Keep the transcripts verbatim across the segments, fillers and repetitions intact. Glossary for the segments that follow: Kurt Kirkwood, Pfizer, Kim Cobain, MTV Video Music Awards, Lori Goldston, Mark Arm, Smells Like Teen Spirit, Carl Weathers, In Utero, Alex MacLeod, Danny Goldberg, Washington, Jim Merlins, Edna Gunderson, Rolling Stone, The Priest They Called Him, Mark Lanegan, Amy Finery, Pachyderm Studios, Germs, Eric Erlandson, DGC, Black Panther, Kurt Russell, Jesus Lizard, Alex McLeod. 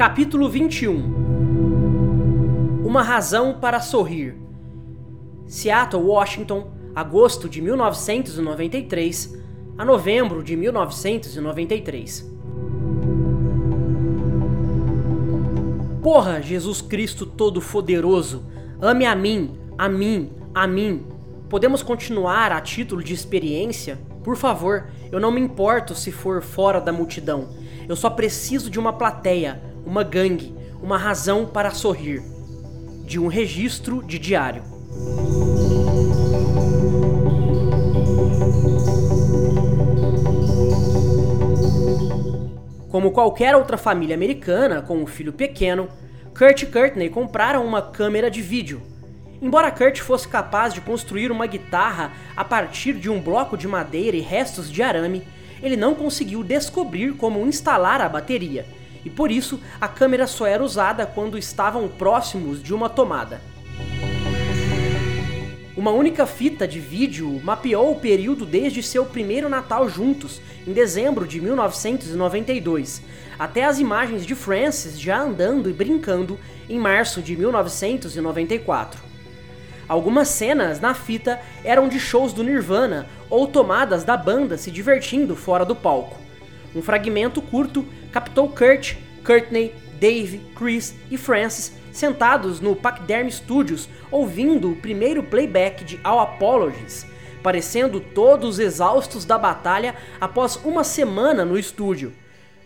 Capítulo vinte e um. Uma razão para sorrir. Seattle, Washington, agosto de mil novecentos e noventa e três a novembro de mil novecentos e noventa e três. Porra, Jesus Cristo Todo-Poderoso, ame a mim, a mim, a mim. Podemos continuar a título de experiência? Por favor, eu não me importo se for fora da multidão. Eu só preciso de uma plateia, uma gangue, uma razão para sorrir. De um registro de diário. Como qualquer outra família americana com um filho pequeno, Kurt e Courtney compraram uma câmera de vídeo. Embora Kurt fosse capaz de construir uma guitarra a partir de um bloco de madeira e restos de arame, ele não conseguiu descobrir como instalar a bateria, e por isso a câmera só era usada quando estavam próximos de uma tomada. Uma única fita de vídeo mapeou o período desde seu primeiro Natal juntos, em dezembro de mil novecentos e noventa e dois, até as imagens de Frances já andando e brincando em março de mil novecentos e noventa e quatro. Algumas cenas na fita eram de shows do Nirvana ou tomadas da banda se divertindo fora do palco. Um fragmento curto captou Kurt, Courtney, Dave, Chris e Frances sentados no Pachyderm Studios ouvindo o primeiro playback de All Apologies, parecendo todos exaustos da batalha após uma semana no estúdio.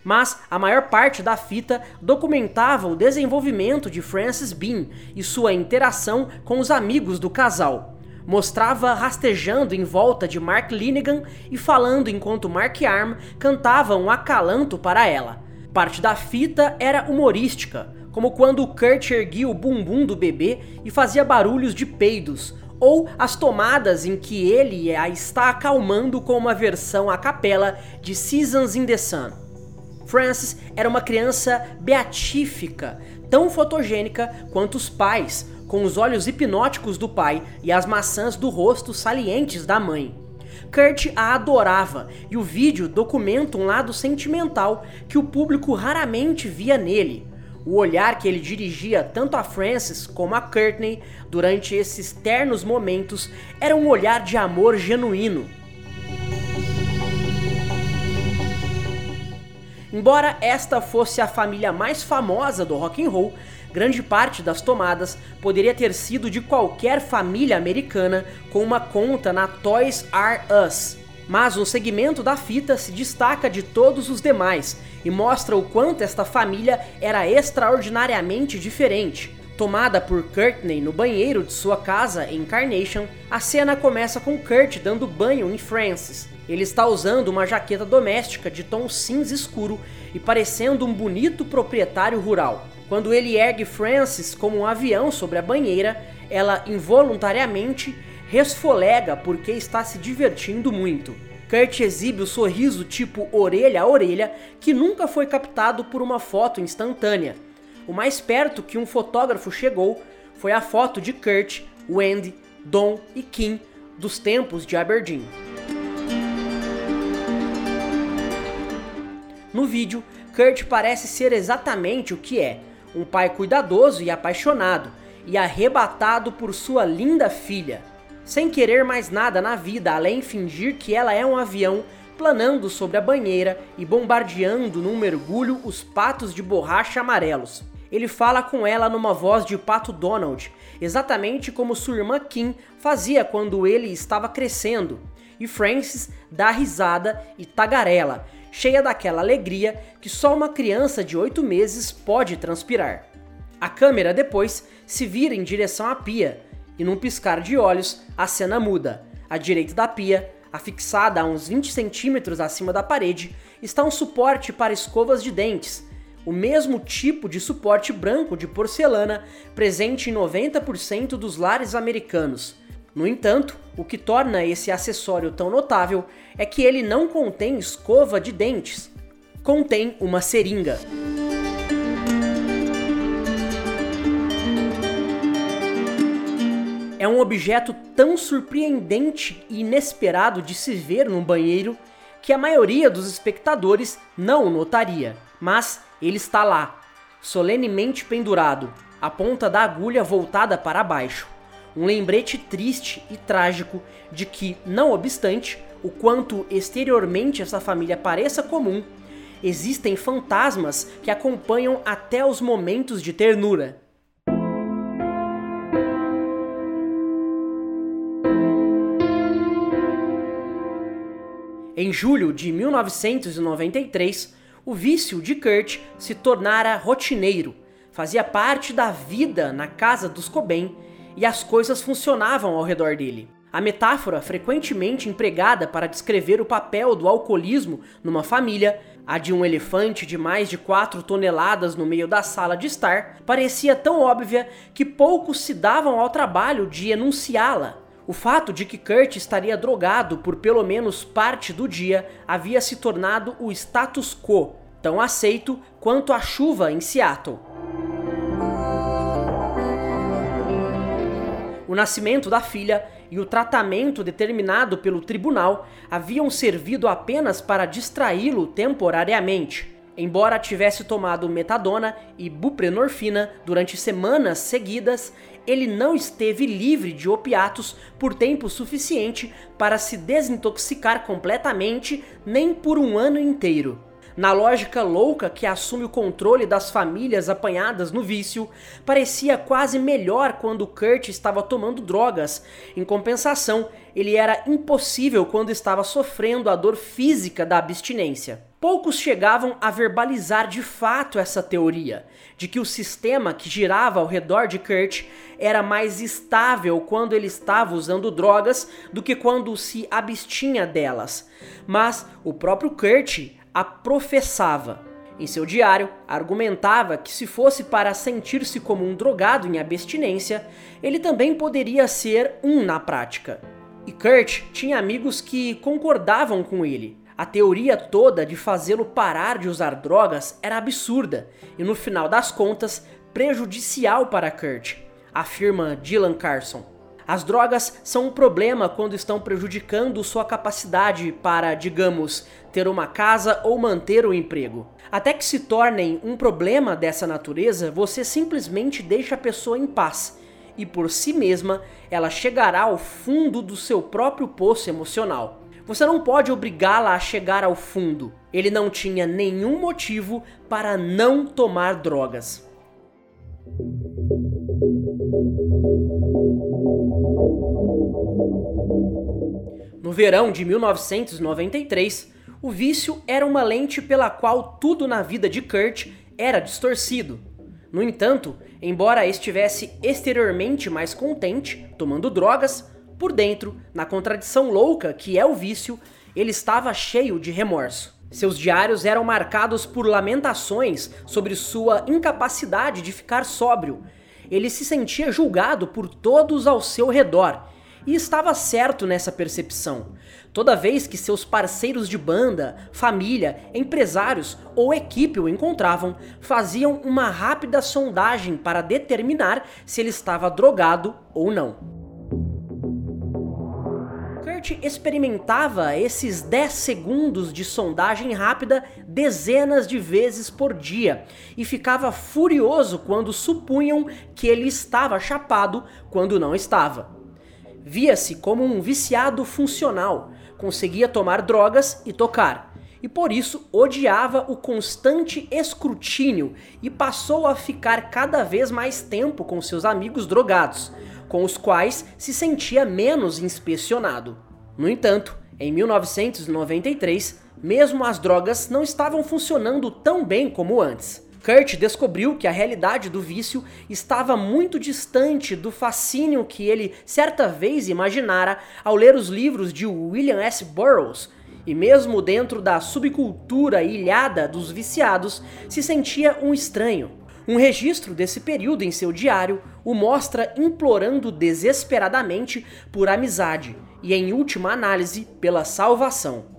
Mas a maior parte da fita documentava o desenvolvimento de Frances Bean e sua interação com os amigos do casal. Mostrava rastejando em volta de Mark Lanegan e falando enquanto Mark Arm cantava um acalanto para ela. Parte da fita era humorística, como quando Kurt erguia o bumbum do bebê e fazia barulhos de peidos, ou as tomadas em que ele a está acalmando com uma versão a capela de Seasons in the Sun. Frances era uma criança beatífica, tão fotogênica quanto os pais, com os olhos hipnóticos do pai e as maçãs do rosto salientes da mãe. Kurt a adorava, e o vídeo documenta um lado sentimental que o público raramente via nele. O olhar que ele dirigia tanto a Frances como a Courtney durante esses ternos momentos era um olhar de amor genuíno. Embora esta fosse a família mais famosa do rock and roll, grande parte das tomadas poderia ter sido de qualquer família americana com uma conta na Toys R Us. Mas um segmento da fita se destaca de todos os demais e mostra o quanto esta família era extraordinariamente diferente. Tomada por Courtney no banheiro de sua casa em Carnation, a cena começa com Kurt dando banho em Frances. Ele está usando uma jaqueta doméstica de tom cinza escuro e parecendo um bonito proprietário rural. Quando ele ergue Frances como um avião sobre a banheira, ela involuntariamente resfolega porque está se divertindo muito. Kurt exibe o sorriso tipo orelha a orelha que nunca foi captado por uma foto instantânea. O mais perto que um fotógrafo chegou foi a foto de Kurt, Wendy, Don e Kim dos tempos de Aberdeen. No vídeo, Kurt parece ser exatamente o que é, um pai cuidadoso e apaixonado, e arrebatado por sua linda filha, sem querer mais nada na vida além fingir que ela é um avião planando sobre a banheira e bombardeando num mergulho os patos de borracha amarelos. Ele fala com ela numa voz de Pato Donald, exatamente como sua irmã Kim fazia quando ele estava crescendo, e Frances dá risada e tagarela, cheia daquela alegria que só uma criança de oito meses pode transpirar. A câmera depois se vira em direção à pia, e num piscar de olhos a cena muda. À direita da pia, afixada a uns vinte centímetros acima da parede, está um suporte para escovas de dentes, o mesmo tipo de suporte branco de porcelana presente em noventa por cento dos lares americanos. No entanto, o que torna esse acessório tão notável é que ele não contém escova de dentes, contém uma seringa. É um objeto tão surpreendente e inesperado de se ver num banheiro que a maioria dos espectadores não o notaria, mas ele está lá, solenemente pendurado, a ponta da agulha voltada para baixo. Um lembrete triste e trágico de que, não obstante o quanto exteriormente essa família pareça comum, existem fantasmas que acompanham até os momentos de ternura. Em julho de mil novecentos e noventa e três, o vício de Kurt se tornara rotineiro, fazia parte da vida na casa dos Cobain e as coisas funcionavam ao redor dele. A metáfora frequentemente empregada para descrever o papel do alcoolismo numa família, a de um elefante de mais de quatro toneladas no meio da sala de estar, parecia tão óbvia que poucos se davam ao trabalho de enunciá-la. O fato de que Kurt estaria drogado por pelo menos parte do dia havia se tornado o status quo, tão aceito quanto a chuva em Seattle. O nascimento da filha e o tratamento determinado pelo tribunal haviam servido apenas para distraí-lo temporariamente. Embora tivesse tomado metadona e buprenorfina durante semanas seguidas, ele não esteve livre de opiatos por tempo suficiente para se desintoxicar completamente nem por um ano inteiro. Na lógica louca que assume o controle das famílias apanhadas no vício, parecia quase melhor quando Kurt estava tomando drogas. Em compensação, ele era impossível quando estava sofrendo a dor física da abstinência. Poucos chegavam a verbalizar de fato essa teoria, de que o sistema que girava ao redor de Kurt era mais estável quando ele estava usando drogas do que quando se abstinha delas. Mas o próprio Kurt a professava. Em seu diário, argumentava que se fosse para sentir-se como um drogado em abstinência, ele também poderia ser um na prática. E Kurt tinha amigos que concordavam com ele. A teoria toda de fazê-lo parar de usar drogas era absurda e, no final das contas, prejudicial para Kurt, afirma Dylan Carlson. As drogas são um problema quando estão prejudicando sua capacidade para, digamos, ter uma casa ou manter um emprego. Até que se tornem um problema dessa natureza, você simplesmente deixa a pessoa em paz, e por si mesma, ela chegará ao fundo do seu próprio poço emocional. Você não pode obrigá-la a chegar ao fundo. Ele não tinha nenhum motivo para não tomar drogas. No verão de mil novecentos e noventa e três, o vício era uma lente pela qual tudo na vida de Kurt era distorcido. No entanto, embora estivesse exteriormente mais contente, tomando drogas, por dentro, na contradição louca que é o vício, ele estava cheio de remorso. Seus diários eram marcados por lamentações sobre sua incapacidade de ficar sóbrio. Ele se sentia julgado por todos ao seu redor, e estava certo nessa percepção. Toda vez que seus parceiros de banda, família, empresários ou equipe o encontravam, faziam uma rápida sondagem para determinar se ele estava drogado ou não. Kurt experimentava esses dez segundos de sondagem rápida dezenas de vezes por dia e ficava furioso quando supunham que ele estava chapado quando não estava. Via-se como um viciado funcional, conseguia tomar drogas e tocar, e por isso odiava o constante escrutínio e passou a ficar cada vez mais tempo com seus amigos drogados, com os quais se sentia menos inspecionado. No entanto, em mil novecentos e noventa e três, mesmo as drogas não estavam funcionando tão bem como antes. Kurt descobriu que a realidade do vício estava muito distante do fascínio que ele certa vez imaginara ao ler os livros de William S. Burroughs, e mesmo dentro da subcultura ilhada dos viciados, se sentia um estranho. Um registro desse período em seu diário o mostra implorando desesperadamente por amizade e, em última análise, pela salvação.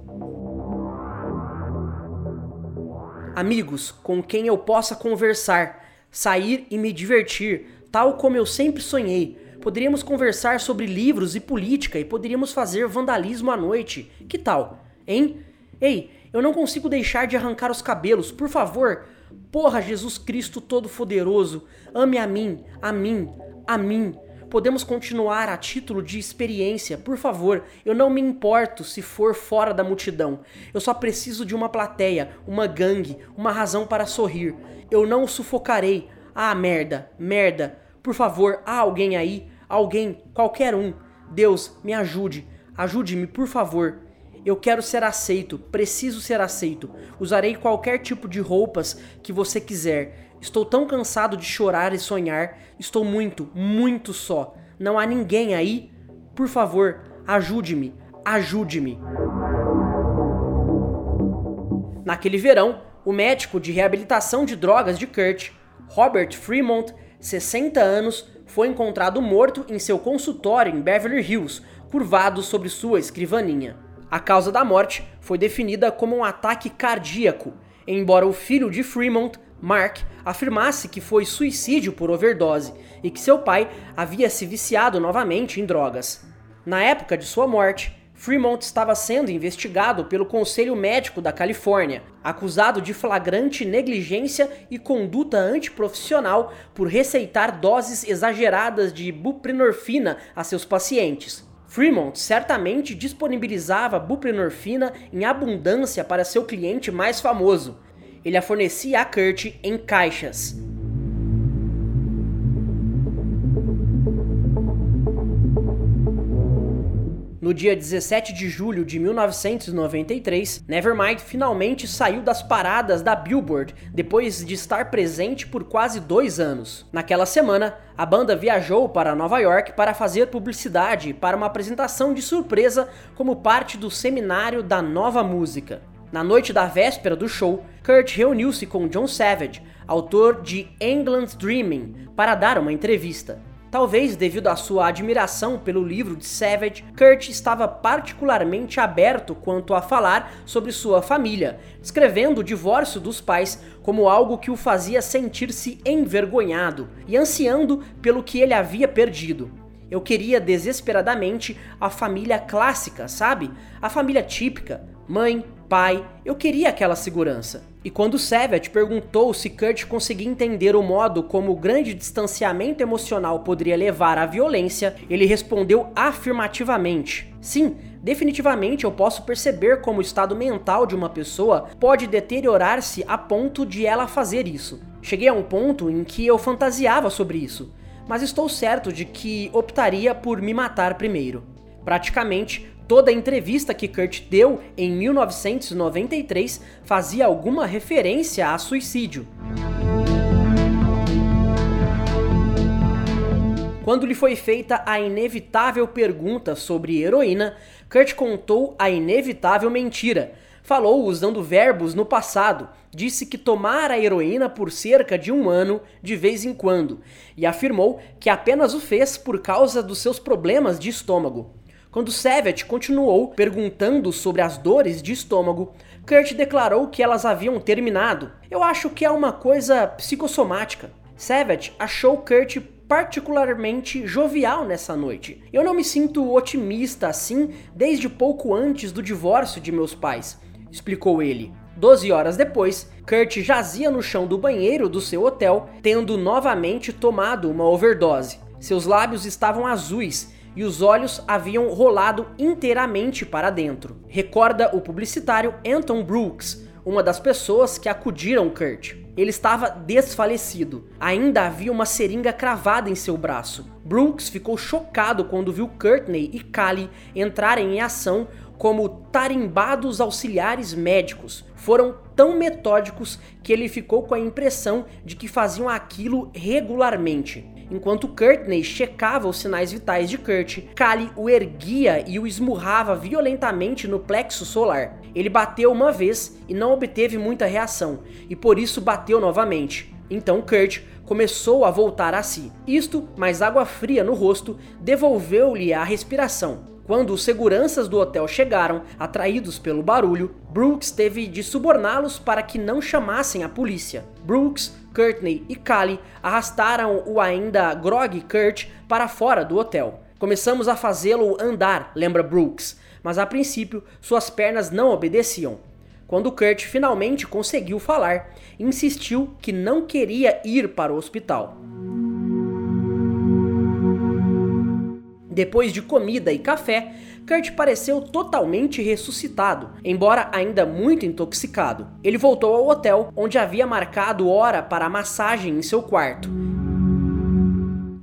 Amigos com quem eu possa conversar, sair e me divertir, tal como eu sempre sonhei. Poderíamos conversar sobre livros e política e poderíamos fazer vandalismo à noite. Que tal, hein? Ei, Eu não consigo deixar de arrancar os cabelos. Por favor, porra, Jesus Cristo Todo-Poderoso, ame a mim, a mim, a mim. Podemos continuar a título de experiência, por favor. Eu não me importo se for fora da multidão. Eu só preciso de uma plateia, uma gangue, uma razão para sorrir. Eu não o sufocarei. Ah, merda, merda. Por favor, há alguém aí? Alguém, qualquer um. Deus, me ajude. Ajude-me, por favor. Eu quero ser aceito. Preciso ser aceito. Usarei qualquer tipo de roupas que você quiser. Estou tão cansado de chorar e sonhar. Estou muito, muito só. Não há ninguém aí? Por favor, ajude-me, ajude-me. Naquele verão, o médico de reabilitação de drogas de Kurt, Robert Fremont, sessenta anos, foi encontrado morto em seu consultório em Beverly Hills, curvado sobre sua escrivaninha. A causa da morte foi definida como um ataque cardíaco, embora o filho de Fremont, Mark, afirmasse que foi suicídio por overdose e que seu pai havia se viciado novamente em drogas. Na época de sua morte, Fremont estava sendo investigado pelo Conselho Médico da Califórnia, acusado de flagrante negligência e conduta antiprofissional por receitar doses exageradas de buprenorfina a seus pacientes. Fremont certamente disponibilizava buprenorfina em abundância para seu cliente mais famoso. Ele a fornecia a Kurt em caixas. No dia dezessete de julho de mil novecentos e noventa e três, Nevermind finalmente saiu das paradas da Billboard, depois de estar presente por quase dois anos. Naquela semana, a banda viajou para Nova York para fazer publicidade para uma apresentação de surpresa como parte do Seminário da Nova Música. Na noite da véspera do show, Kurt reuniu-se com John Savage, autor de England's Dreaming, para dar uma entrevista. Talvez devido à sua admiração pelo livro de Savage, Kurt estava particularmente aberto quanto a falar sobre sua família, descrevendo o divórcio dos pais como algo que o fazia sentir-se envergonhado e ansiando pelo que ele havia perdido. Eu queria desesperadamente a família clássica, sabe? A família típica. Mãe, pai, eu queria aquela segurança. E quando Savage perguntou se Kurt conseguia entender o modo como o grande distanciamento emocional poderia levar à violência, ele respondeu afirmativamente. Sim, definitivamente eu posso perceber como o estado mental de uma pessoa pode deteriorar-se a ponto de ela fazer isso. Cheguei a um ponto em que eu fantasiava sobre isso, mas estou certo de que optaria por me matar primeiro. Praticamente, toda a entrevista que Kurt deu em mil novecentos e noventa e três fazia alguma referência a suicídio. Quando lhe foi feita a inevitável pergunta sobre heroína, Kurt contou a inevitável mentira. Falou usando verbos no passado, disse que tomara heroína por cerca de um ano, de vez em quando, e afirmou que apenas o fez por causa dos seus problemas de estômago. Quando Savage continuou perguntando sobre as dores de estômago, Kurt declarou que elas haviam terminado. Eu acho que é uma coisa psicossomática. Savage achou Kurt particularmente jovial nessa noite. Eu não me sinto otimista assim desde pouco antes do divórcio de meus pais, explicou ele. Doze horas depois, Kurt jazia no chão do banheiro do seu hotel, tendo novamente tomado uma overdose. Seus lábios estavam azuis e os olhos haviam rolado inteiramente para dentro. Recorda o publicitário Anton Brooks, uma das pessoas que acudiram Kurt. Ele estava desfalecido. Ainda havia uma seringa cravada em seu braço. Brooks ficou chocado quando viu Courtney e Kali entrarem em ação como tarimbados auxiliares médicos. Foram tão metódicos que ele ficou com a impressão de que faziam aquilo regularmente. Enquanto Courtney checava os sinais vitais de Kurt, Kali o erguia e o esmurrava violentamente no plexo solar. Ele bateu uma vez e não obteve muita reação, e por isso bateu novamente. Então Kurt começou a voltar a si. Isto, mais água fria no rosto, devolveu-lhe a respiração. Quando os seguranças do hotel chegaram, atraídos pelo barulho, Brooks teve de suborná-los para que não chamassem a polícia. Brooks, Courtney e Kali arrastaram o ainda groggy Kurt para fora do hotel. Começamos a fazê-lo andar, lembra Brooks, mas a princípio suas pernas não obedeciam. quando Kurt finalmente conseguiu falar, insistiu que não queria ir para o hospital. Depois de comida e café, Kurt pareceu totalmente ressuscitado, embora ainda muito intoxicado. Ele voltou ao hotel, onde havia marcado hora para a massagem em seu quarto.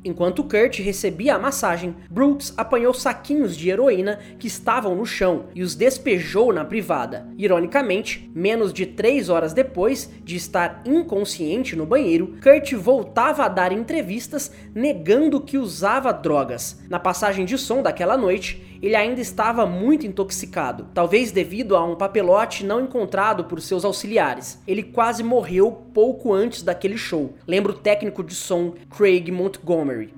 Enquanto Kurt recebia a massagem, Brooks apanhou saquinhos de heroína que estavam no chão e os despejou na privada. Ironicamente, menos de três horas depois de estar inconsciente no banheiro, Kurt voltava a dar entrevistas negando que usava drogas. Na passagem de som daquela noite, ele ainda estava muito intoxicado, talvez devido a um papelote não encontrado por seus auxiliares. Ele quase morreu pouco antes daquele show, lembra o técnico de som Craig Montgomery.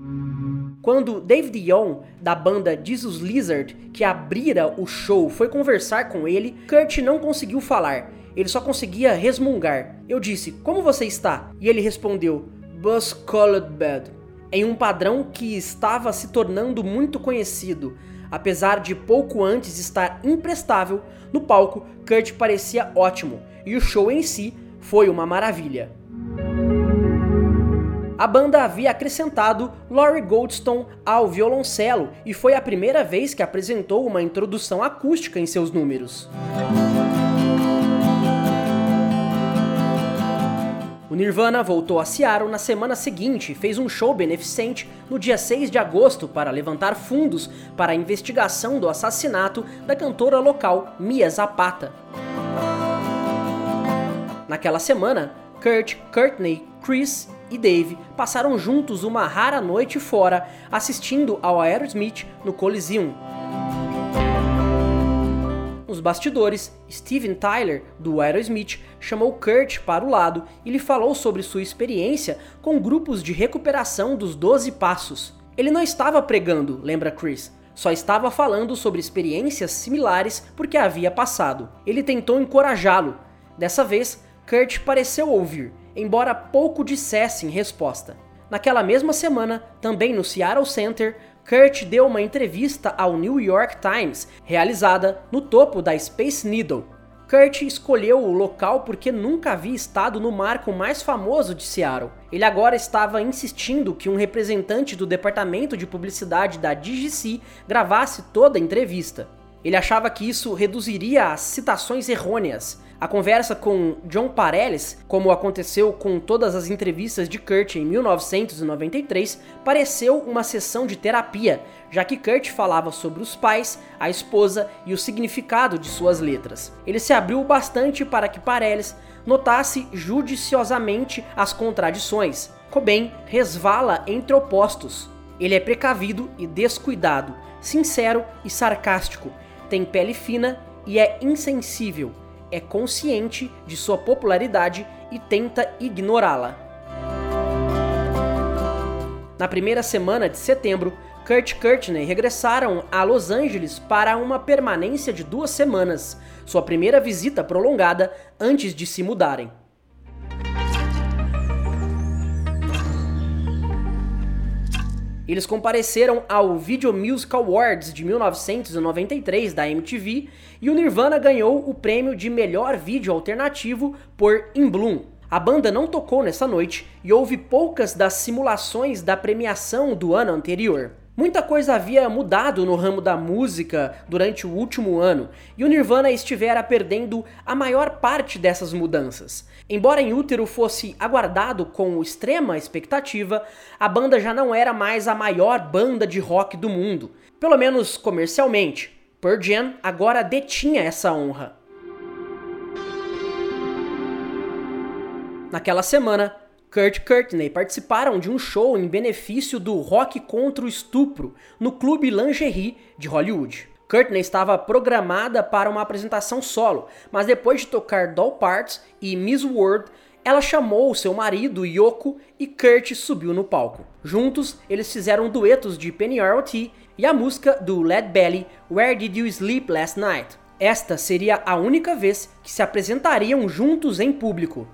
Quando Dave Dion, da banda Jesus Lizard, que abrira o show, foi conversar com ele, Kurt não conseguiu falar, ele só conseguia resmungar. Eu disse, como você está? E ele respondeu, Bus Colored Bad, em um padrão que estava se tornando muito conhecido. Apesar de pouco antes estar imprestável, no palco Kurt parecia ótimo, e o show em si foi uma maravilha. A banda havia acrescentado Lori Goldston ao violoncelo e foi a primeira vez que apresentou uma introdução acústica em seus números. O Nirvana voltou a Seattle na semana seguinte e fez um show beneficente no dia seis de agosto para levantar fundos para a investigação do assassinato da cantora local Mia Zapata. Naquela semana, Kurt, Courtney, Chris e Dave passaram juntos uma rara noite fora, assistindo ao Aerosmith no Coliseum. Nos bastidores, Steven Tyler, do Aerosmith, chamou Kurt para o lado e lhe falou sobre sua experiência com grupos de recuperação dos doze passos. Ele não estava pregando, lembra Chris, só estava falando sobre experiências similares porque havia passado. Ele tentou encorajá-lo. Dessa vez, Kurt pareceu ouvir, embora pouco dissesse em resposta. Naquela mesma semana, também no Seattle Center, Kurt deu uma entrevista ao New York Times, realizada no topo da Space Needle. Kurt escolheu o local porque nunca havia estado no marco mais famoso de Seattle. Ele agora estava insistindo que um representante do departamento de publicidade da D G C gravasse toda a entrevista. Ele achava que isso reduziria as citações errôneas. A conversa com John Pareles, como aconteceu com todas as entrevistas de Kurt em mil novecentos e noventa e três, pareceu uma sessão de terapia, já que Kurt falava sobre os pais, a esposa e o significado de suas letras. Ele se abriu bastante para que Pareles notasse judiciosamente as contradições. Cobain resvala entre opostos. Ele é precavido e descuidado, sincero e sarcástico. Tem pele fina e é insensível, é consciente de sua popularidade e tenta ignorá-la. Na primeira semana de setembro, Kurt e Courtney regressaram a Los Angeles para uma permanência de duas semanas, sua primeira visita prolongada antes de se mudarem. Eles compareceram ao Video Music Awards de mil novecentos e noventa e três da M T V e o Nirvana ganhou o prêmio de melhor vídeo alternativo por In Bloom. A banda não tocou nessa noite e houve poucas das simulações da premiação do ano anterior. Muita coisa havia mudado no ramo da música durante o último ano, e o Nirvana estivera perdendo a maior parte dessas mudanças. Embora In Utero fosse aguardado com extrema expectativa, a banda já não era mais a maior banda de rock do mundo, pelo menos comercialmente. Pearl Jam agora detinha essa honra. Naquela semana, Kurt e Courtney participaram de um show em benefício do Rock Contra o Estupro, no Clube Lingerie de Hollywood. Courtney estava programada para uma apresentação solo, mas depois de tocar Doll Parts e Miss World, ela chamou seu marido, Yoko, e Kurt subiu no palco. Juntos, eles fizeram duetos de Pennyroyal Tea e a música do Lead Belly, Where Did You Sleep Last Night? Esta seria a única vez que se apresentariam juntos em público.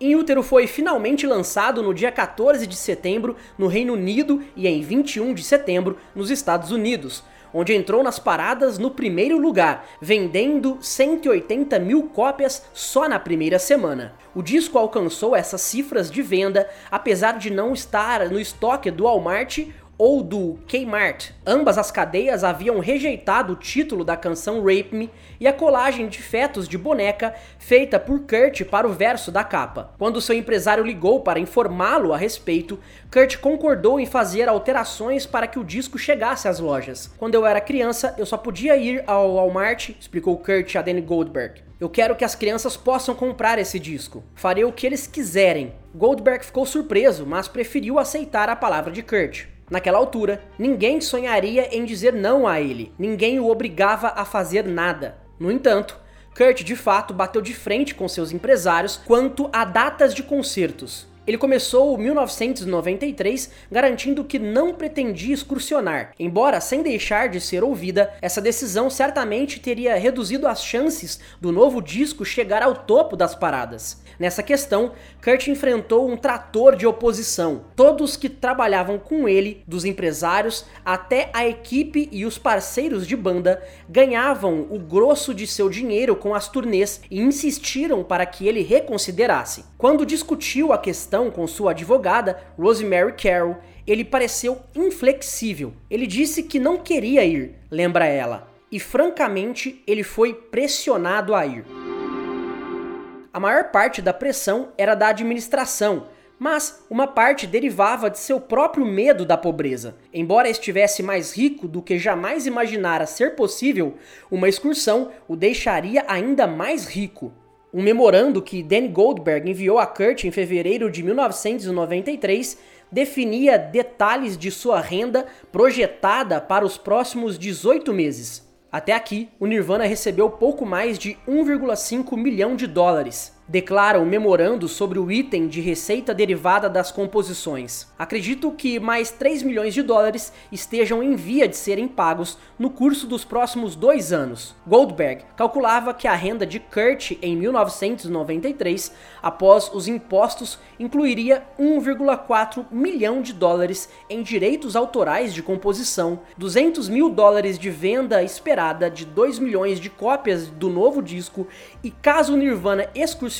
In Utero foi finalmente lançado no dia quatorze de setembro no Reino Unido e em vinte e um de setembro nos Estados Unidos. onde entrou nas paradas no primeiro lugar, vendendo cento e oitenta mil cópias só na primeira semana. O disco alcançou essas cifras de venda, apesar de não estar no estoque do Walmart ou do Kmart. Ambas as cadeias haviam rejeitado o título da canção Rape Me e a colagem de fetos de boneca feita por Kurt para o verso da capa. Quando seu empresário ligou para informá-lo a respeito, Kurt concordou em fazer alterações para que o disco chegasse às lojas. "Quando eu era criança, eu só podia ir ao Walmart", explicou Kurt a Danny Goldberg. "Eu quero que as crianças possam comprar esse disco. Farei o que eles quiserem." Goldberg ficou surpreso, mas preferiu aceitar a palavra de Kurt. Naquela altura, ninguém sonharia em dizer não a ele. Ninguém o obrigava a fazer nada. No entanto, Kurt de fato bateu de frente com seus empresários quanto a datas de concertos. Ele começou em mil novecentos e noventa e três garantindo que não pretendia excursionar. Embora sem deixar de ser ouvida, essa decisão certamente teria reduzido as chances do novo disco chegar ao topo das paradas. Nessa questão, Kurt enfrentou um trator de oposição. Todos que trabalhavam com ele, dos empresários até a equipe e os parceiros de banda, ganhavam o grosso de seu dinheiro com as turnês e insistiram para que ele reconsiderasse. Quando discutiu a questão com sua advogada, Rosemary Carroll, ele pareceu inflexível. Ele disse que não queria ir, lembra ela, e francamente ele foi pressionado a ir. A maior parte da pressão era da administração, mas uma parte derivava de seu próprio medo da pobreza. Embora estivesse mais rico do que jamais imaginara ser possível, uma excursão o deixaria ainda mais rico. Um memorando que Danny Goldberg enviou a Kurt em fevereiro de mil novecentos e noventa e três definia detalhes de sua renda projetada para os próximos dezoito meses. Até aqui, o Nirvana recebeu pouco mais de um vírgula cinco milhão de dólares. Declara o memorando sobre o item de receita derivada das composições. "Acredito que mais três milhões de dólares estejam em via de serem pagos no curso dos próximos dois anos. Goldberg calculava que a renda de Kurt em mil novecentos e noventa e três, após os impostos, incluiria um vírgula quatro milhão de dólares em direitos autorais de composição, duzentos mil dólares de venda esperada de dois milhões de cópias do novo disco e, caso o Nirvana excursionasse,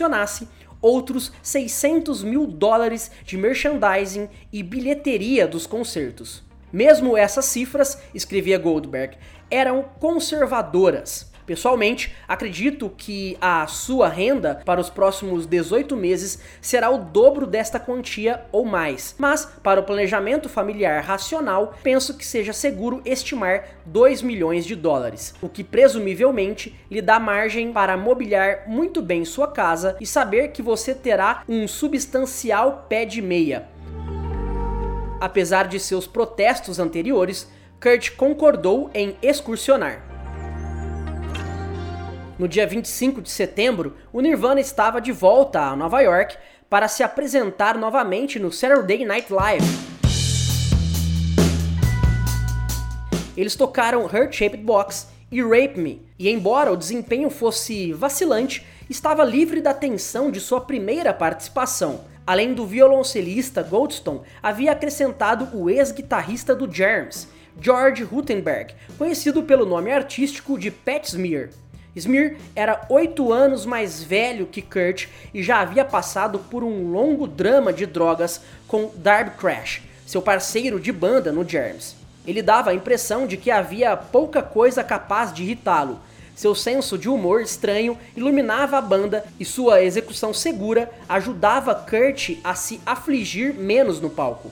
outros seiscentos mil dólares de merchandising e bilheteria dos concertos." Mesmo essas cifras, escrevia Goldberg, eram conservadoras. "Pessoalmente, acredito que a sua renda para os próximos dezoito meses será o dobro desta quantia ou mais, mas para o planejamento familiar racional, penso que seja seguro estimar dois milhões de dólares, o que presumivelmente lhe dá margem para mobiliar muito bem sua casa e saber que você terá um substancial pé de meia." Apesar de seus protestos anteriores, Kurt concordou em excursionar. No dia vinte e cinco de setembro, o Nirvana estava de volta a Nova York para se apresentar novamente no Saturday Night Live. Eles tocaram Heart-Shaped Box e Rape Me, e embora o desempenho fosse vacilante, estava livre da tensão de sua primeira participação. Além do violoncelista Goldstone, havia acrescentado o ex-guitarrista do Germs, George Rutenberg, conhecido pelo nome artístico de Pat Smear. Smear era oito anos mais velho que Kurt e já havia passado por um longo drama de drogas com Darby Crash, seu parceiro de banda no Germs. Ele dava a impressão de que havia pouca coisa capaz de irritá-lo. Seu senso de humor estranho iluminava a banda e sua execução segura ajudava Kurt a se afligir menos no palco.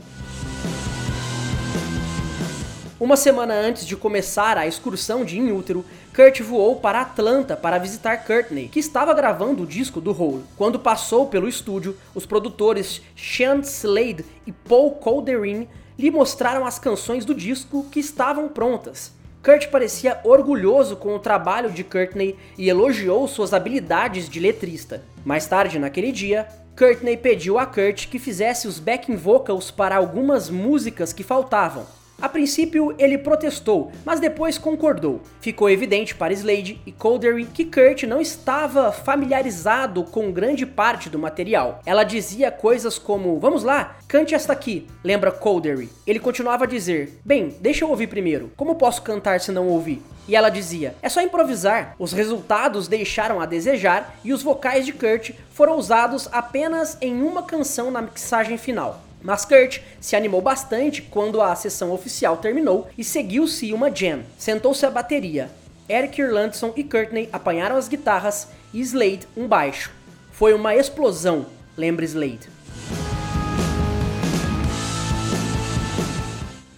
Uma semana antes de começar a excursão de In Utero, Kurt voou para Atlanta para visitar Courtney, que estava gravando o disco do Hole. Quando passou pelo estúdio, os produtores Sean Slade e Paul Calderin lhe mostraram as canções do disco que estavam prontas. Kurt parecia orgulhoso com o trabalho de Courtney e elogiou suas habilidades de letrista. Mais tarde naquele dia, Courtney pediu a Kurt que fizesse os backing vocals para algumas músicas que faltavam. A princípio, ele protestou, mas depois concordou. Ficou evidente para Slade e Coldery que Kurt não estava familiarizado com grande parte do material. Ela dizia coisas como, vamos lá, cante esta aqui, lembra Coldery. Ele continuava a dizer, bem, deixa eu ouvir primeiro, como posso cantar se não ouvir? E ela dizia, é só improvisar. Os resultados deixaram a desejar e os vocais de Kurt foram usados apenas em uma canção na mixagem final. Mas Kurt se animou bastante quando a sessão oficial terminou e seguiu-se uma jam. Sentou-se a bateria. Eric Erlandson e Courtney apanharam as guitarras e Slade um baixo. Foi uma explosão, lembra Slade.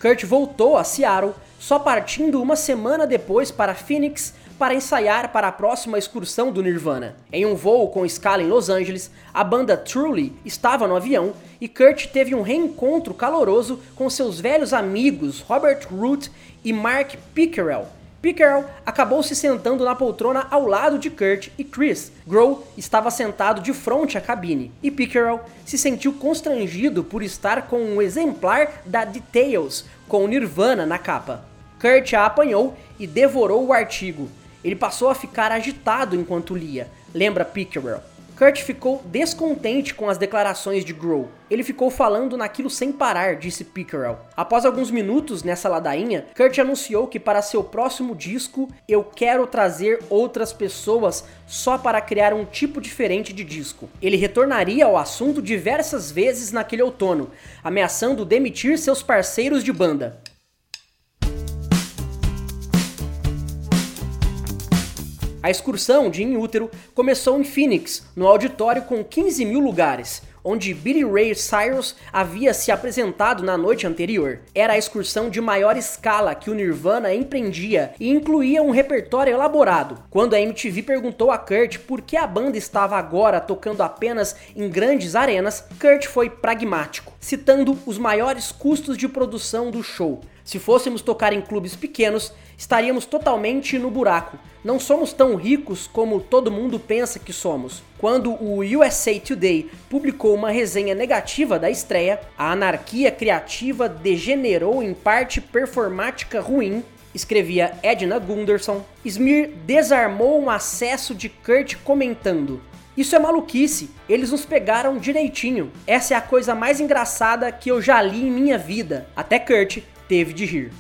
Kurt voltou a Seattle, só partindo uma semana depois para Phoenix, para ensaiar para a próxima excursão do Nirvana. Em um voo com escala em Los Angeles, a banda Truly estava no avião e Kurt teve um reencontro caloroso com seus velhos amigos Robert Root e Mark Pickerel. Pickerel acabou se sentando na poltrona ao lado de Kurt e Chris. Grohl estava sentado de frente à cabine e Pickerel se sentiu constrangido por estar com um exemplar da Details com Nirvana na capa. Kurt a apanhou e devorou o artigo. Ele passou a ficar agitado enquanto lia, lembra Pickerel. Kurt ficou descontente com as declarações de Grohl. Ele ficou falando naquilo sem parar, disse Pickerel. Após alguns minutos nessa ladainha, Kurt anunciou que para seu próximo disco, eu quero trazer outras pessoas só para criar um tipo diferente de disco. Ele retornaria ao assunto diversas vezes naquele outono, ameaçando demitir seus parceiros de banda. A excursão de In Utero começou em Phoenix, no auditório com quinze mil lugares, onde Billy Ray Cyrus havia se apresentado na noite anterior. Era a excursão de maior escala que o Nirvana empreendia e incluía um repertório elaborado. Quando a M T V perguntou a Kurt por que a banda estava agora tocando apenas em grandes arenas, Kurt foi pragmático, citando os maiores custos de produção do show. Se fôssemos tocar em clubes pequenos, estaríamos totalmente no buraco. Não somos tão ricos como todo mundo pensa que somos. Quando o U S A Today publicou uma resenha negativa da estreia, a anarquia criativa degenerou em parte performática ruim, escrevia Edna Gunderson. Smear desarmou um acesso de Kurt comentando, isso é maluquice, eles nos pegaram direitinho. Essa é a coisa mais engraçada que eu já li em minha vida. Até Kurt teve de rir.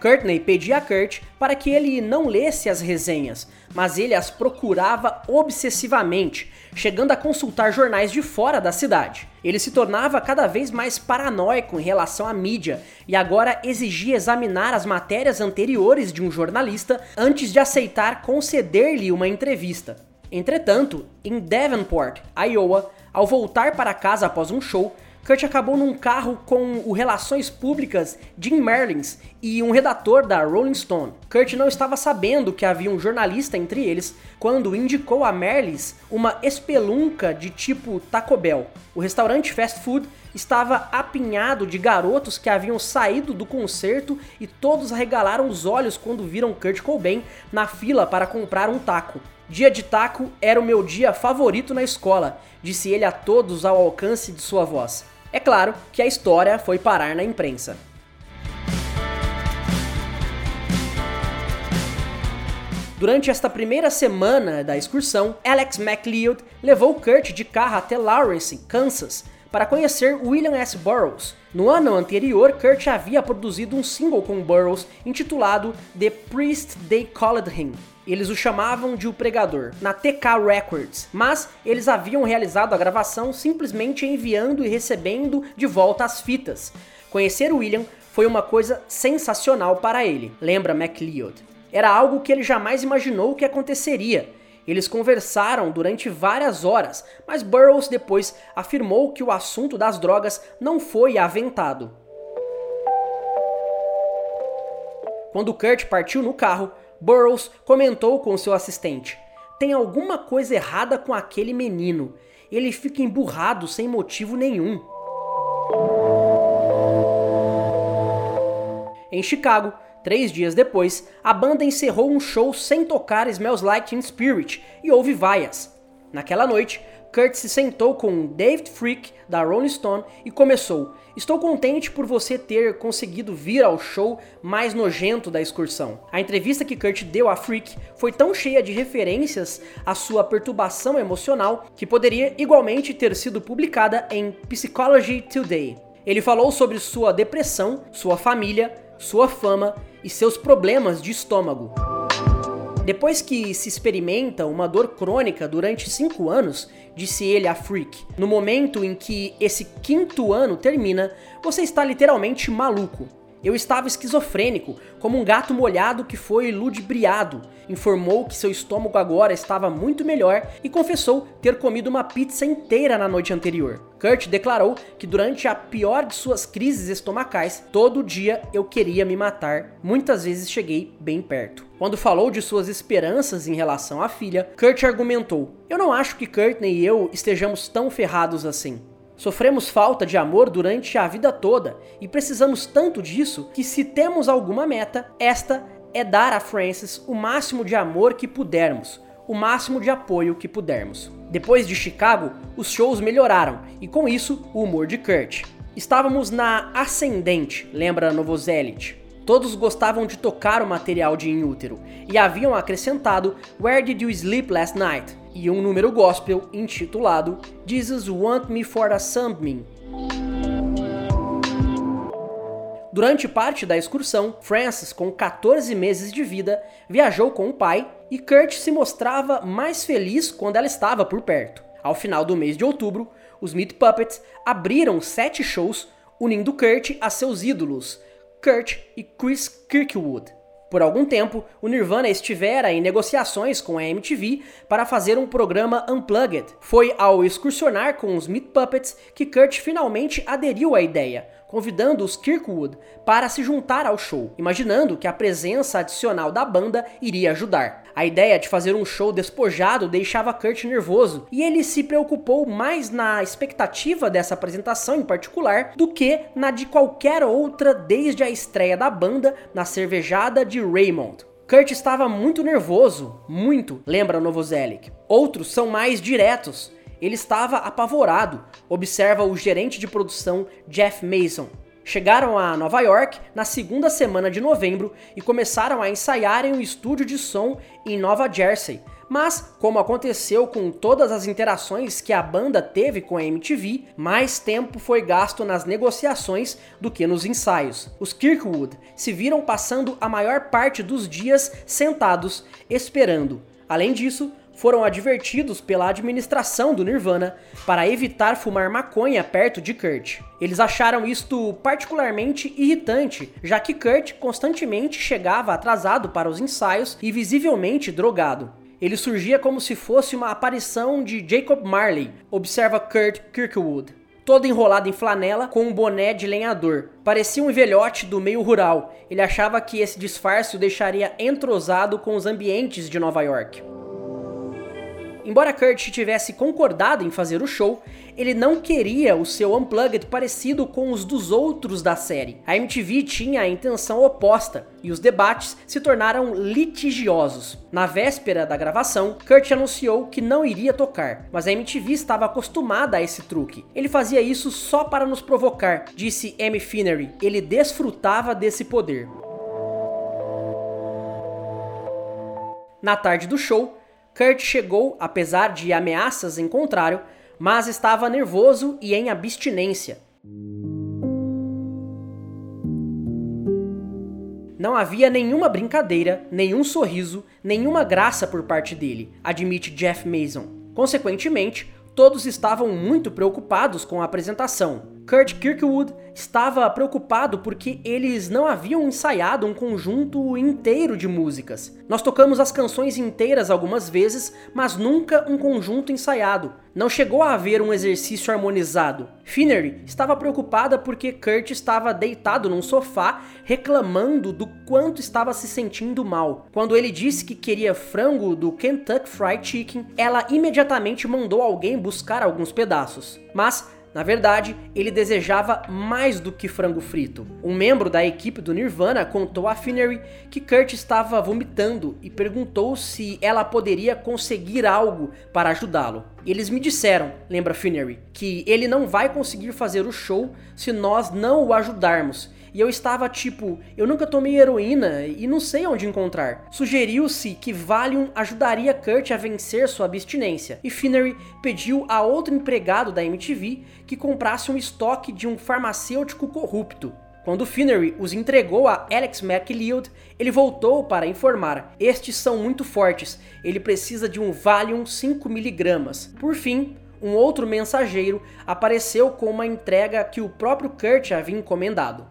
Courtney pedia a Kurt para que ele não lesse as resenhas, mas ele as procurava obsessivamente, chegando a consultar jornais de fora da cidade. Ele se tornava cada vez mais paranoico em relação à mídia e agora exigia examinar as matérias anteriores de um jornalista antes de aceitar conceder-lhe uma entrevista. Entretanto, em Davenport, Iowa, ao voltar para casa após um show, Kurt acabou num carro com o Relações Públicas Jim Merlins e um redator da Rolling Stone. Kurt não estava sabendo que havia um jornalista entre eles quando indicou a Merlins uma espelunca de tipo Taco Bell. O restaurante fast food estava apinhado de garotos que haviam saído do concerto e todos arregalaram os olhos quando viram Kurt Cobain na fila para comprar um taco. Dia de taco era o meu dia favorito na escola, disse ele a todos ao alcance de sua voz. É claro que a história foi parar na imprensa. Durante esta primeira semana da excursão, Alex MacLeod levou Kurt de carro até Lawrence, Kansas, para conhecer William S. Burroughs. No ano anterior, Kurt havia produzido um single com Burroughs intitulado The Priest They Called Him. Eles o chamavam de O Pregador, na T K Records, mas eles haviam realizado a gravação simplesmente enviando e recebendo de volta as fitas. Conhecer William foi uma coisa sensacional para ele, lembra MacLeod. Era algo que ele jamais imaginou que aconteceria. Eles conversaram durante várias horas, mas Burroughs depois afirmou que o assunto das drogas não foi aventado. Quando Kurt partiu no carro, Burroughs comentou com seu assistente, tem alguma coisa errada com aquele menino, ele fica emburrado sem motivo nenhum. Em Chicago, três dias depois, a banda encerrou um show sem tocar Smells Like Teen Spirit e houve vaias. Naquela noite, Kurt se sentou com David Fricke, da Rolling Stone, e começou: "Estou contente por você ter conseguido vir ao show mais nojento da excursão." A entrevista que Kurt deu a Fricke foi tão cheia de referências à sua perturbação emocional que poderia igualmente ter sido publicada em Psychology Today. Ele falou sobre sua depressão, sua família, sua fama e seus problemas de estômago. Depois que se experimenta uma dor crônica durante cinco anos, disse ele a Fricke, no momento em que esse quinto ano termina, você está literalmente maluco. Eu estava esquizofrênico, como um gato molhado que foi ludibriado. Informou que seu estômago agora estava muito melhor e confessou ter comido uma pizza inteira na noite anterior. Kurt declarou que durante a pior de suas crises estomacais, todo dia eu queria me matar, muitas vezes cheguei bem perto. Quando falou de suas esperanças em relação à filha, Kurt argumentou: eu não acho que Courtney e eu estejamos tão ferrados assim. Sofremos falta de amor durante a vida toda e precisamos tanto disso que, se temos alguma meta, esta é dar a Frances o máximo de amor que pudermos, o máximo de apoio que pudermos. Depois de Chicago, os shows melhoraram e, com isso, o humor de Kurt. Estávamos na ascendente, lembra Novoselic. Todos gostavam de tocar o material de In Utero e haviam acrescentado Where Did You Sleep Last Night? E um número gospel intitulado Jesus Want Me For A Something. Durante parte da excursão, Frances, com catorze meses de vida, viajou com o pai e Kurt se mostrava mais feliz quando ela estava por perto. Ao final do mês de outubro, os Meat Puppets abriram sete shows, unindo Kurt a seus ídolos, Kurt e Chris Kirkwood. Por algum tempo, o Nirvana estivera em negociações com a M T V para fazer um programa Unplugged. Foi ao excursionar com os Meat Puppets que Kurt finalmente aderiu à ideia, convidando os Kirkwood para se juntar ao show, imaginando que a presença adicional da banda iria ajudar. A ideia de fazer um show despojado deixava Kurt nervoso, e ele se preocupou mais na expectativa dessa apresentação em particular do que na de qualquer outra desde a estreia da banda na cervejada de Raymond. Kurt estava muito nervoso, muito, lembra Novoselic. Outros são mais diretos. Ele estava apavorado, observa o gerente de produção Jeff Mason. Chegaram a Nova York na segunda semana de novembro e começaram a ensaiar em um estúdio de som em Nova Jersey. Mas, como aconteceu com todas as interações que a banda teve com a M T V, mais tempo foi gasto nas negociações do que nos ensaios. Os Kirkwood se viram passando a maior parte dos dias sentados, esperando. Além disso, foram advertidos pela administração do Nirvana para evitar fumar maconha perto de Kurt. Eles acharam isto particularmente irritante, já que Kurt constantemente chegava atrasado para os ensaios e visivelmente drogado. Ele surgia como se fosse uma aparição de Jacob Marley, observa Kurt Kirkwood. Todo enrolado em flanela, com um boné de lenhador. Parecia um velhote do meio rural. Ele achava que esse disfarce o deixaria entrosado com os ambientes de Nova York. Embora Kurt tivesse concordado em fazer o show, ele não queria o seu Unplugged parecido com os dos outros da série. A M T V tinha a intenção oposta, e os debates se tornaram litigiosos. Na véspera da gravação, Kurt anunciou que não iria tocar, mas a M T V estava acostumada a esse truque. Ele fazia isso só para nos provocar, disse Amy Finery. Ele desfrutava desse poder. Na tarde do show, Kurt chegou, apesar de ameaças em contrário, mas estava nervoso e em abstinência. Não havia nenhuma brincadeira, nenhum sorriso, nenhuma graça por parte dele, admite Jeff Mason. Consequentemente, todos estavam muito preocupados com a apresentação. Kurt Kirkwood estava preocupado porque eles não haviam ensaiado um conjunto inteiro de músicas. Nós tocamos as canções inteiras algumas vezes, mas nunca um conjunto ensaiado. Não chegou a haver um exercício harmonizado. Finery estava preocupada porque Kurt estava deitado num sofá, reclamando do quanto estava se sentindo mal. Quando ele disse que queria frango do Kentucky Fried Chicken, ela imediatamente mandou alguém buscar alguns pedaços. Mas Na verdade, ele desejava mais do que frango frito. Um membro da equipe do Nirvana contou à Finery que Kurt estava vomitando e perguntou se ela poderia conseguir algo para ajudá-lo. Eles me disseram, lembra Finery, que ele não vai conseguir fazer o show se nós não o ajudarmos. E eu estava tipo, eu nunca tomei heroína e não sei onde encontrar. Sugeriu-se que Valium ajudaria Kurt a vencer sua abstinência, e Finery pediu a outro empregado da M T V que comprasse um estoque de um farmacêutico corrupto. Quando Finery os entregou a Alex McLeod, ele voltou para informar, estes são muito fortes, ele precisa de um Valium cinco miligramas. Por fim, um outro mensageiro apareceu com uma entrega que o próprio Kurt havia encomendado.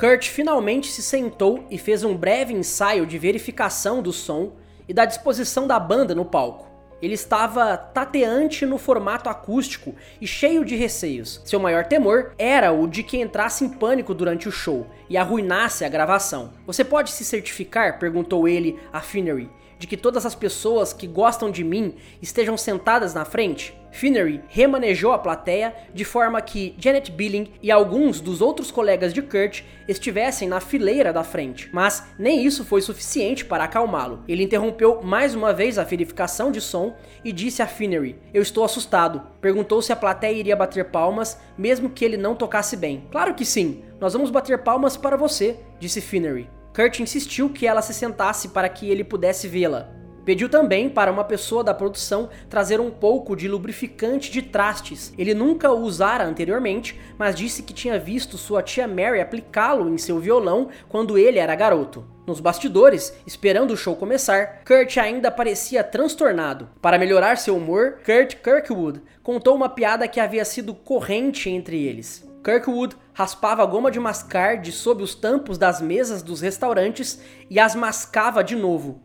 Kurt finalmente se sentou e fez um breve ensaio de verificação do som e da disposição da banda no palco. Ele estava tateante no formato acústico e cheio de receios. Seu maior temor era o de que entrasse em pânico durante o show e arruinasse a gravação. Você pode se certificar, perguntou ele a Finery, de que todas as pessoas que gostam de mim estejam sentadas na frente? Finery remanejou a plateia de forma que Janet Billing e alguns dos outros colegas de Kurt estivessem na fileira da frente, mas nem isso foi suficiente para acalmá-lo. Ele interrompeu mais uma vez a verificação de som e disse a Finery, eu estou assustado. Perguntou se a plateia iria bater palmas, mesmo que ele não tocasse bem. Claro que sim, nós vamos bater palmas para você, disse Finery. Kurt insistiu que ela se sentasse para que ele pudesse vê-la. Pediu também para uma pessoa da produção trazer um pouco de lubrificante de trastes. Ele nunca o usara anteriormente, mas disse que tinha visto sua tia Mary aplicá-lo em seu violão quando ele era garoto. Nos bastidores, esperando o show começar, Kurt ainda parecia transtornado. Para melhorar seu humor, Kurt Kirkwood contou uma piada que havia sido corrente entre eles. Kirkwood raspava a goma de mascar de sob os tampos das mesas dos restaurantes e as mascava de novo.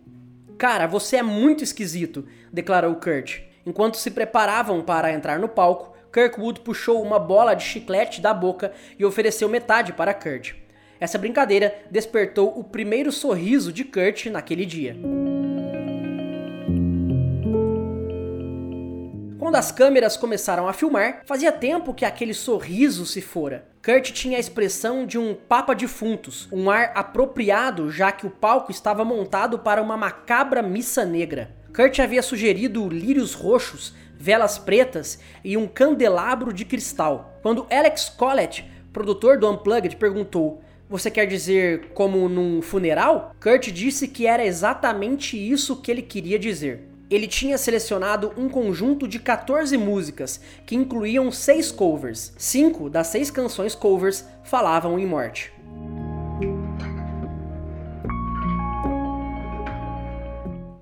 Cara, você é muito esquisito, declarou Kurt. Enquanto se preparavam para entrar no palco, Kirkwood puxou uma bola de chiclete da boca e ofereceu metade para Kurt. Essa brincadeira despertou o primeiro sorriso de Kurt naquele dia. Quando as câmeras começaram a filmar, fazia tempo que aquele sorriso se fora. Kurt tinha a expressão de um papa defuntos, um ar apropriado já que o palco estava montado para uma macabra missa negra. Kurt havia sugerido lírios roxos, velas pretas e um candelabro de cristal. Quando Alex Collett, produtor do Unplugged, perguntou, você quer dizer como num funeral? Kurt disse que era exatamente isso que ele queria dizer. Ele tinha selecionado um conjunto de quatorze músicas, que incluíam seis covers. Cinco das seis canções covers falavam em morte.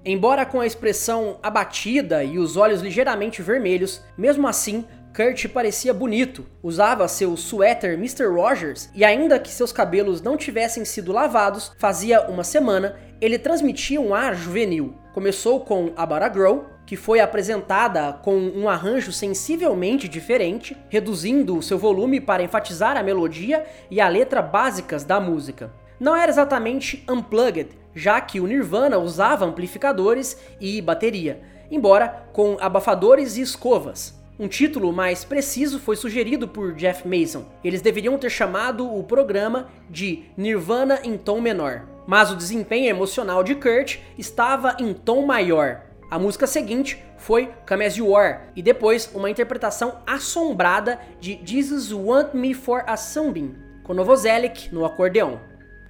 Embora com a expressão abatida e os olhos ligeiramente vermelhos, mesmo assim, Kurt parecia bonito, usava seu suéter mister Rogers e ainda que seus cabelos não tivessem sido lavados, fazia uma semana, ele transmitia um ar juvenil. Começou com About a Girl, que foi apresentada com um arranjo sensivelmente diferente, reduzindo seu volume para enfatizar a melodia e a letra básicas da música. Não era exatamente unplugged, já que o Nirvana usava amplificadores e bateria, embora com abafadores e escovas. Um título mais preciso foi sugerido por Jeff Mason. Eles deveriam ter chamado o programa de Nirvana em tom menor. Mas o desempenho emocional de Kurt estava em tom maior. A música seguinte foi Come As You Are, e depois uma interpretação assombrada de Jesus Want Me For A Sunbeam, com Novoselic no acordeão.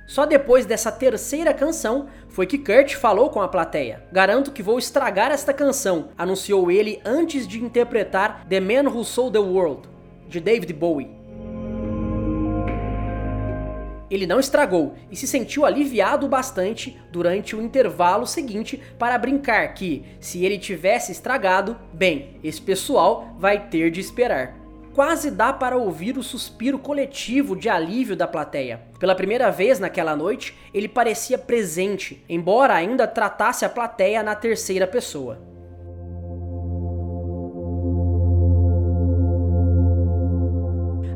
Só depois dessa terceira canção foi que Kurt falou com a plateia. Garanto que vou estragar esta canção, anunciou ele antes de interpretar The Man Who Sold The World, de David Bowie. Ele não estragou e se sentiu aliviado bastante durante o intervalo seguinte para brincar que, se ele tivesse estragado, bem, esse pessoal vai ter de esperar. Quase dá para ouvir o suspiro coletivo de alívio da plateia. Pela primeira vez naquela noite, ele parecia presente, embora ainda tratasse a plateia na terceira pessoa.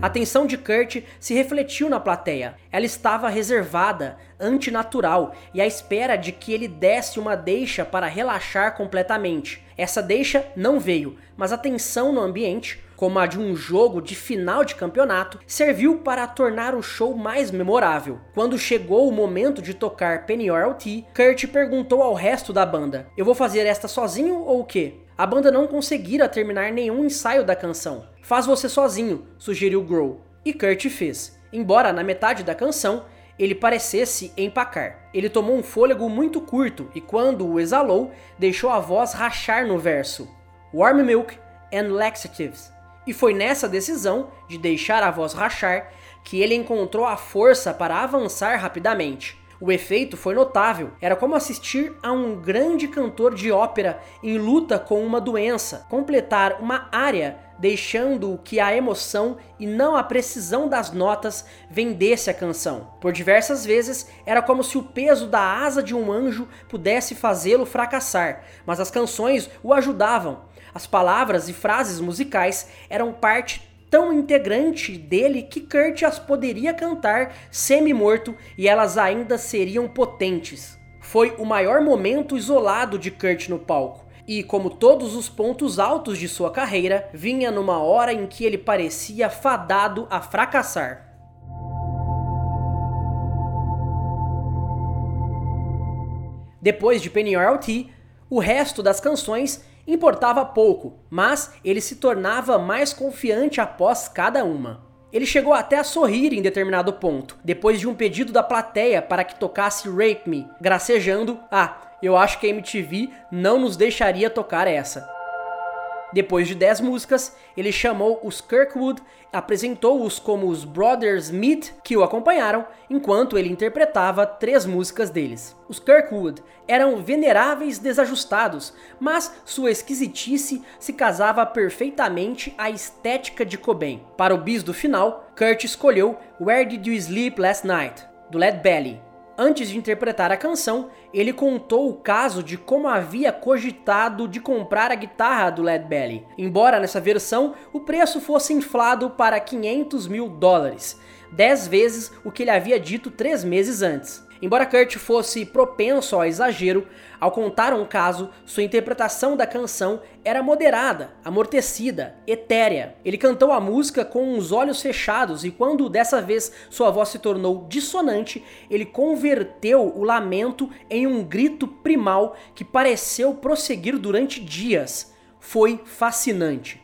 A atenção de Kurt se refletiu na plateia. Ela estava reservada, antinatural e à espera de que ele desse uma deixa para relaxar completamente. Essa deixa não veio, mas a tensão no ambiente, como a de um jogo de final de campeonato, serviu para tornar o show mais memorável. Quando chegou o momento de tocar Pennyroyal Tea, Kurt perguntou ao resto da banda: "Eu vou fazer esta sozinho ou o quê?" A banda não conseguira terminar nenhum ensaio da canção. "Faz você sozinho", sugeriu Grohl. E Kurt fez. Embora na metade da canção ele parecesse empacar. Ele tomou um fôlego muito curto e, quando o exalou, deixou a voz rachar no verso "Warm Milk and Laxatives". E foi nessa decisão, de deixar a voz rachar, que ele encontrou a força para avançar rapidamente. O efeito foi notável, era como assistir a um grande cantor de ópera em luta com uma doença, completar uma área, deixando que a emoção e não a precisão das notas vendesse a canção. Por diversas vezes, era como se o peso da asa de um anjo pudesse fazê-lo fracassar, mas as canções o ajudavam. As palavras e frases musicais eram parte tão integrante dele que Kurt as poderia cantar semi-morto e elas ainda seriam potentes. Foi o maior momento isolado de Kurt no palco, e como todos os pontos altos de sua carreira, vinha numa hora em que ele parecia fadado a fracassar. Depois de Pennyroyal Tea, o resto das canções importava pouco, mas ele se tornava mais confiante após cada uma. Ele chegou até a sorrir em determinado ponto, depois de um pedido da plateia para que tocasse Rape Me, gracejando: "Ah, eu acho que a M T V não nos deixaria tocar essa". Depois de dez músicas, ele chamou os Kirkwood, apresentou-os como os Brothers Smith, que o acompanharam, enquanto ele interpretava três músicas deles. Os Kirkwood eram veneráveis desajustados, mas sua esquisitice se casava perfeitamente à estética de Cobain. Para o bis do final, Kurt escolheu Where Did You Sleep Last Night, do Lead Belly. Antes de interpretar a canção, ele contou o caso de como havia cogitado de comprar a guitarra do Lead Belly, embora nessa versão o preço fosse inflado para quinhentos mil dólares, dez vezes o que ele havia dito três meses antes. Embora Kurt fosse propenso ao exagero, ao contar um caso, sua interpretação da canção era moderada, amortecida, etérea. Ele cantou a música com os olhos fechados e, quando dessa vez sua voz se tornou dissonante, ele converteu o lamento em um grito primal que pareceu prosseguir durante dias. Foi fascinante.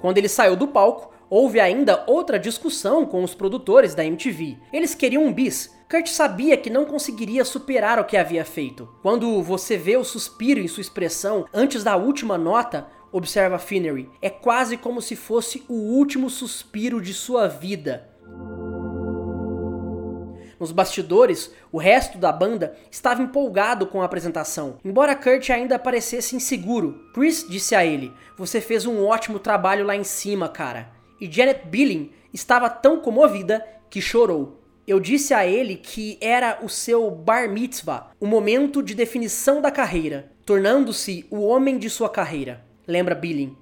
Quando ele saiu do palco, houve ainda outra discussão com os produtores da M T V. Eles queriam um bis. Kurt sabia que não conseguiria superar o que havia feito. Quando você vê o suspiro em sua expressão antes da última nota, observa Finnery, é quase como se fosse o último suspiro de sua vida. Nos bastidores, o resto da banda estava empolgado com a apresentação, embora Kurt ainda parecesse inseguro. Chris disse a ele: "Você fez um ótimo trabalho lá em cima, cara". E Janet Billing estava tão comovida que chorou. "Eu disse a ele que era o seu bar mitzvah, o momento de definição da carreira, tornando-se o homem de sua carreira", lembra Billing.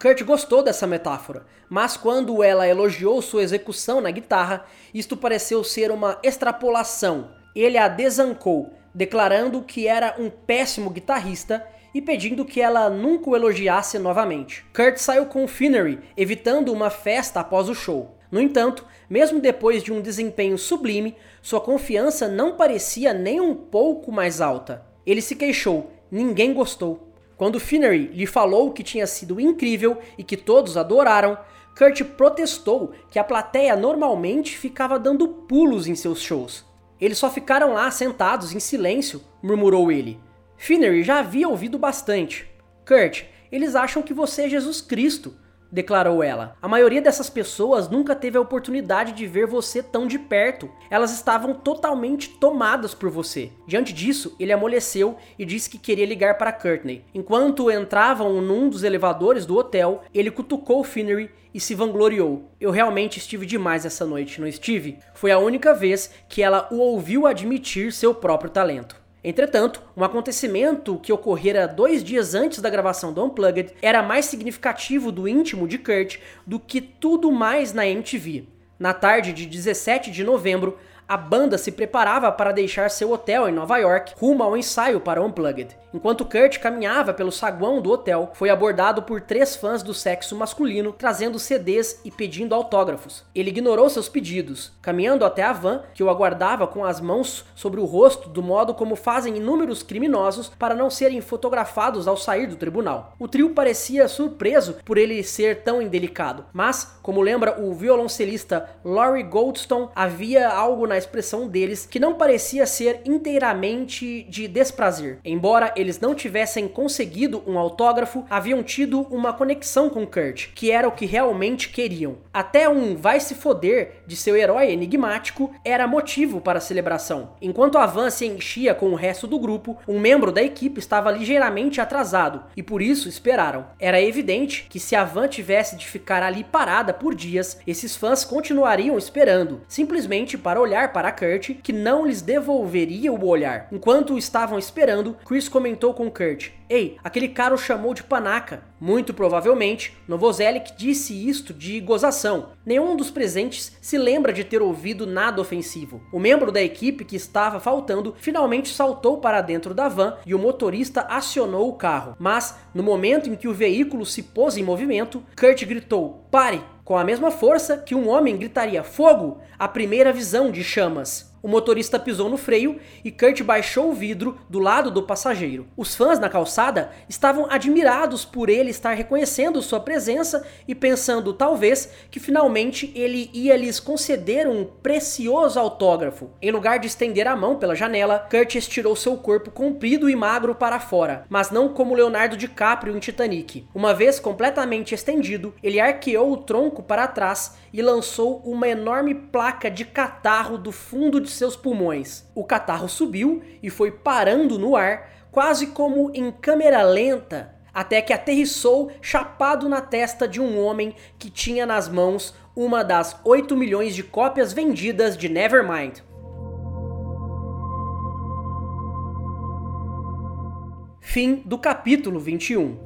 Kurt gostou dessa metáfora, mas quando ela elogiou sua execução na guitarra, isto pareceu ser uma extrapolação. Ele a desancou, declarando que era um péssimo guitarrista e pedindo que ela nunca o elogiasse novamente. Kurt saiu com Finnery, evitando uma festa após o show. No entanto, mesmo depois de um desempenho sublime, sua confiança não parecia nem um pouco mais alta. Ele se queixou: "Ninguém gostou". Quando Finnery lhe falou que tinha sido incrível e que todos adoraram, Kurt protestou que a plateia normalmente ficava dando pulos em seus shows. "Eles só ficaram lá sentados em silêncio", murmurou ele. Finnery já havia ouvido bastante. "Kurt, eles acham que você é Jesus Cristo", declarou ela. "A maioria dessas pessoas nunca teve a oportunidade de ver você tão de perto. Elas estavam totalmente tomadas por você". Diante disso, ele amoleceu e disse que queria ligar para Courtney. Enquanto entravam num dos elevadores do hotel, ele cutucou Finnery e se vangloriou. "Eu realmente estive demais essa noite, não estive?" Foi a única vez que ela o ouviu admitir seu próprio talento. Entretanto, um acontecimento que ocorrera dois dias antes da gravação do Unplugged era mais significativo do íntimo de Kurt do que tudo mais na M T V. Na tarde de dezessete de novembro, a banda se preparava para deixar seu hotel em Nova York rumo ao ensaio para Unplugged. Enquanto Kurt caminhava pelo saguão do hotel, foi abordado por três fãs do sexo masculino trazendo C Ds e pedindo autógrafos. Ele ignorou seus pedidos, caminhando até a van, que o aguardava com as mãos sobre o rosto do modo como fazem inúmeros criminosos para não serem fotografados ao sair do tribunal. O trio parecia surpreso por ele ser tão indelicado, mas, como lembra o violoncelista Lori Goldston, havia algo na a expressão deles que não parecia ser inteiramente de desprazer. Embora eles não tivessem conseguido um autógrafo, haviam tido uma conexão com Kurt, que era o que realmente queriam. Até um vai se foder de seu herói enigmático era motivo para a celebração. Enquanto a van se enchia com o resto do grupo, um membro da equipe estava ligeiramente atrasado e por isso esperaram. Era evidente que se a van tivesse de ficar ali parada por dias, esses fãs continuariam esperando, simplesmente para olhar para Kurt, que não lhes devolveria o olhar. Enquanto estavam esperando, Chris comentou com Kurt: "Ei, aquele cara o chamou de panaca." Muito provavelmente, Novoselic disse isto de gozação. Nenhum dos presentes se lembra de ter ouvido nada ofensivo. O membro da equipe que estava faltando finalmente saltou para dentro da van e o motorista acionou o carro. Mas, no momento em que o veículo se pôs em movimento, Kurt gritou: "Pare!" com a mesma força que um homem gritaria "fogo" à primeira visão de chamas. O motorista pisou no freio e Kurt baixou o vidro do lado do passageiro. Os fãs na calçada estavam admirados por ele estar reconhecendo sua presença e pensando, talvez, que finalmente ele ia lhes conceder um precioso autógrafo. Em lugar de estender a mão pela janela, Kurt estirou seu corpo comprido e magro para fora, mas não como Leonardo DiCaprio em Titanic. Uma vez completamente estendido, ele arqueou o tronco para trás e lançou uma enorme placa de catarro do fundo de seus pulmões. O catarro subiu e foi parando no ar, quase como em câmera lenta, até que aterrissou chapado na testa de um homem que tinha nas mãos uma das oito milhões de cópias vendidas de Nevermind. Fim do capítulo vinte e um.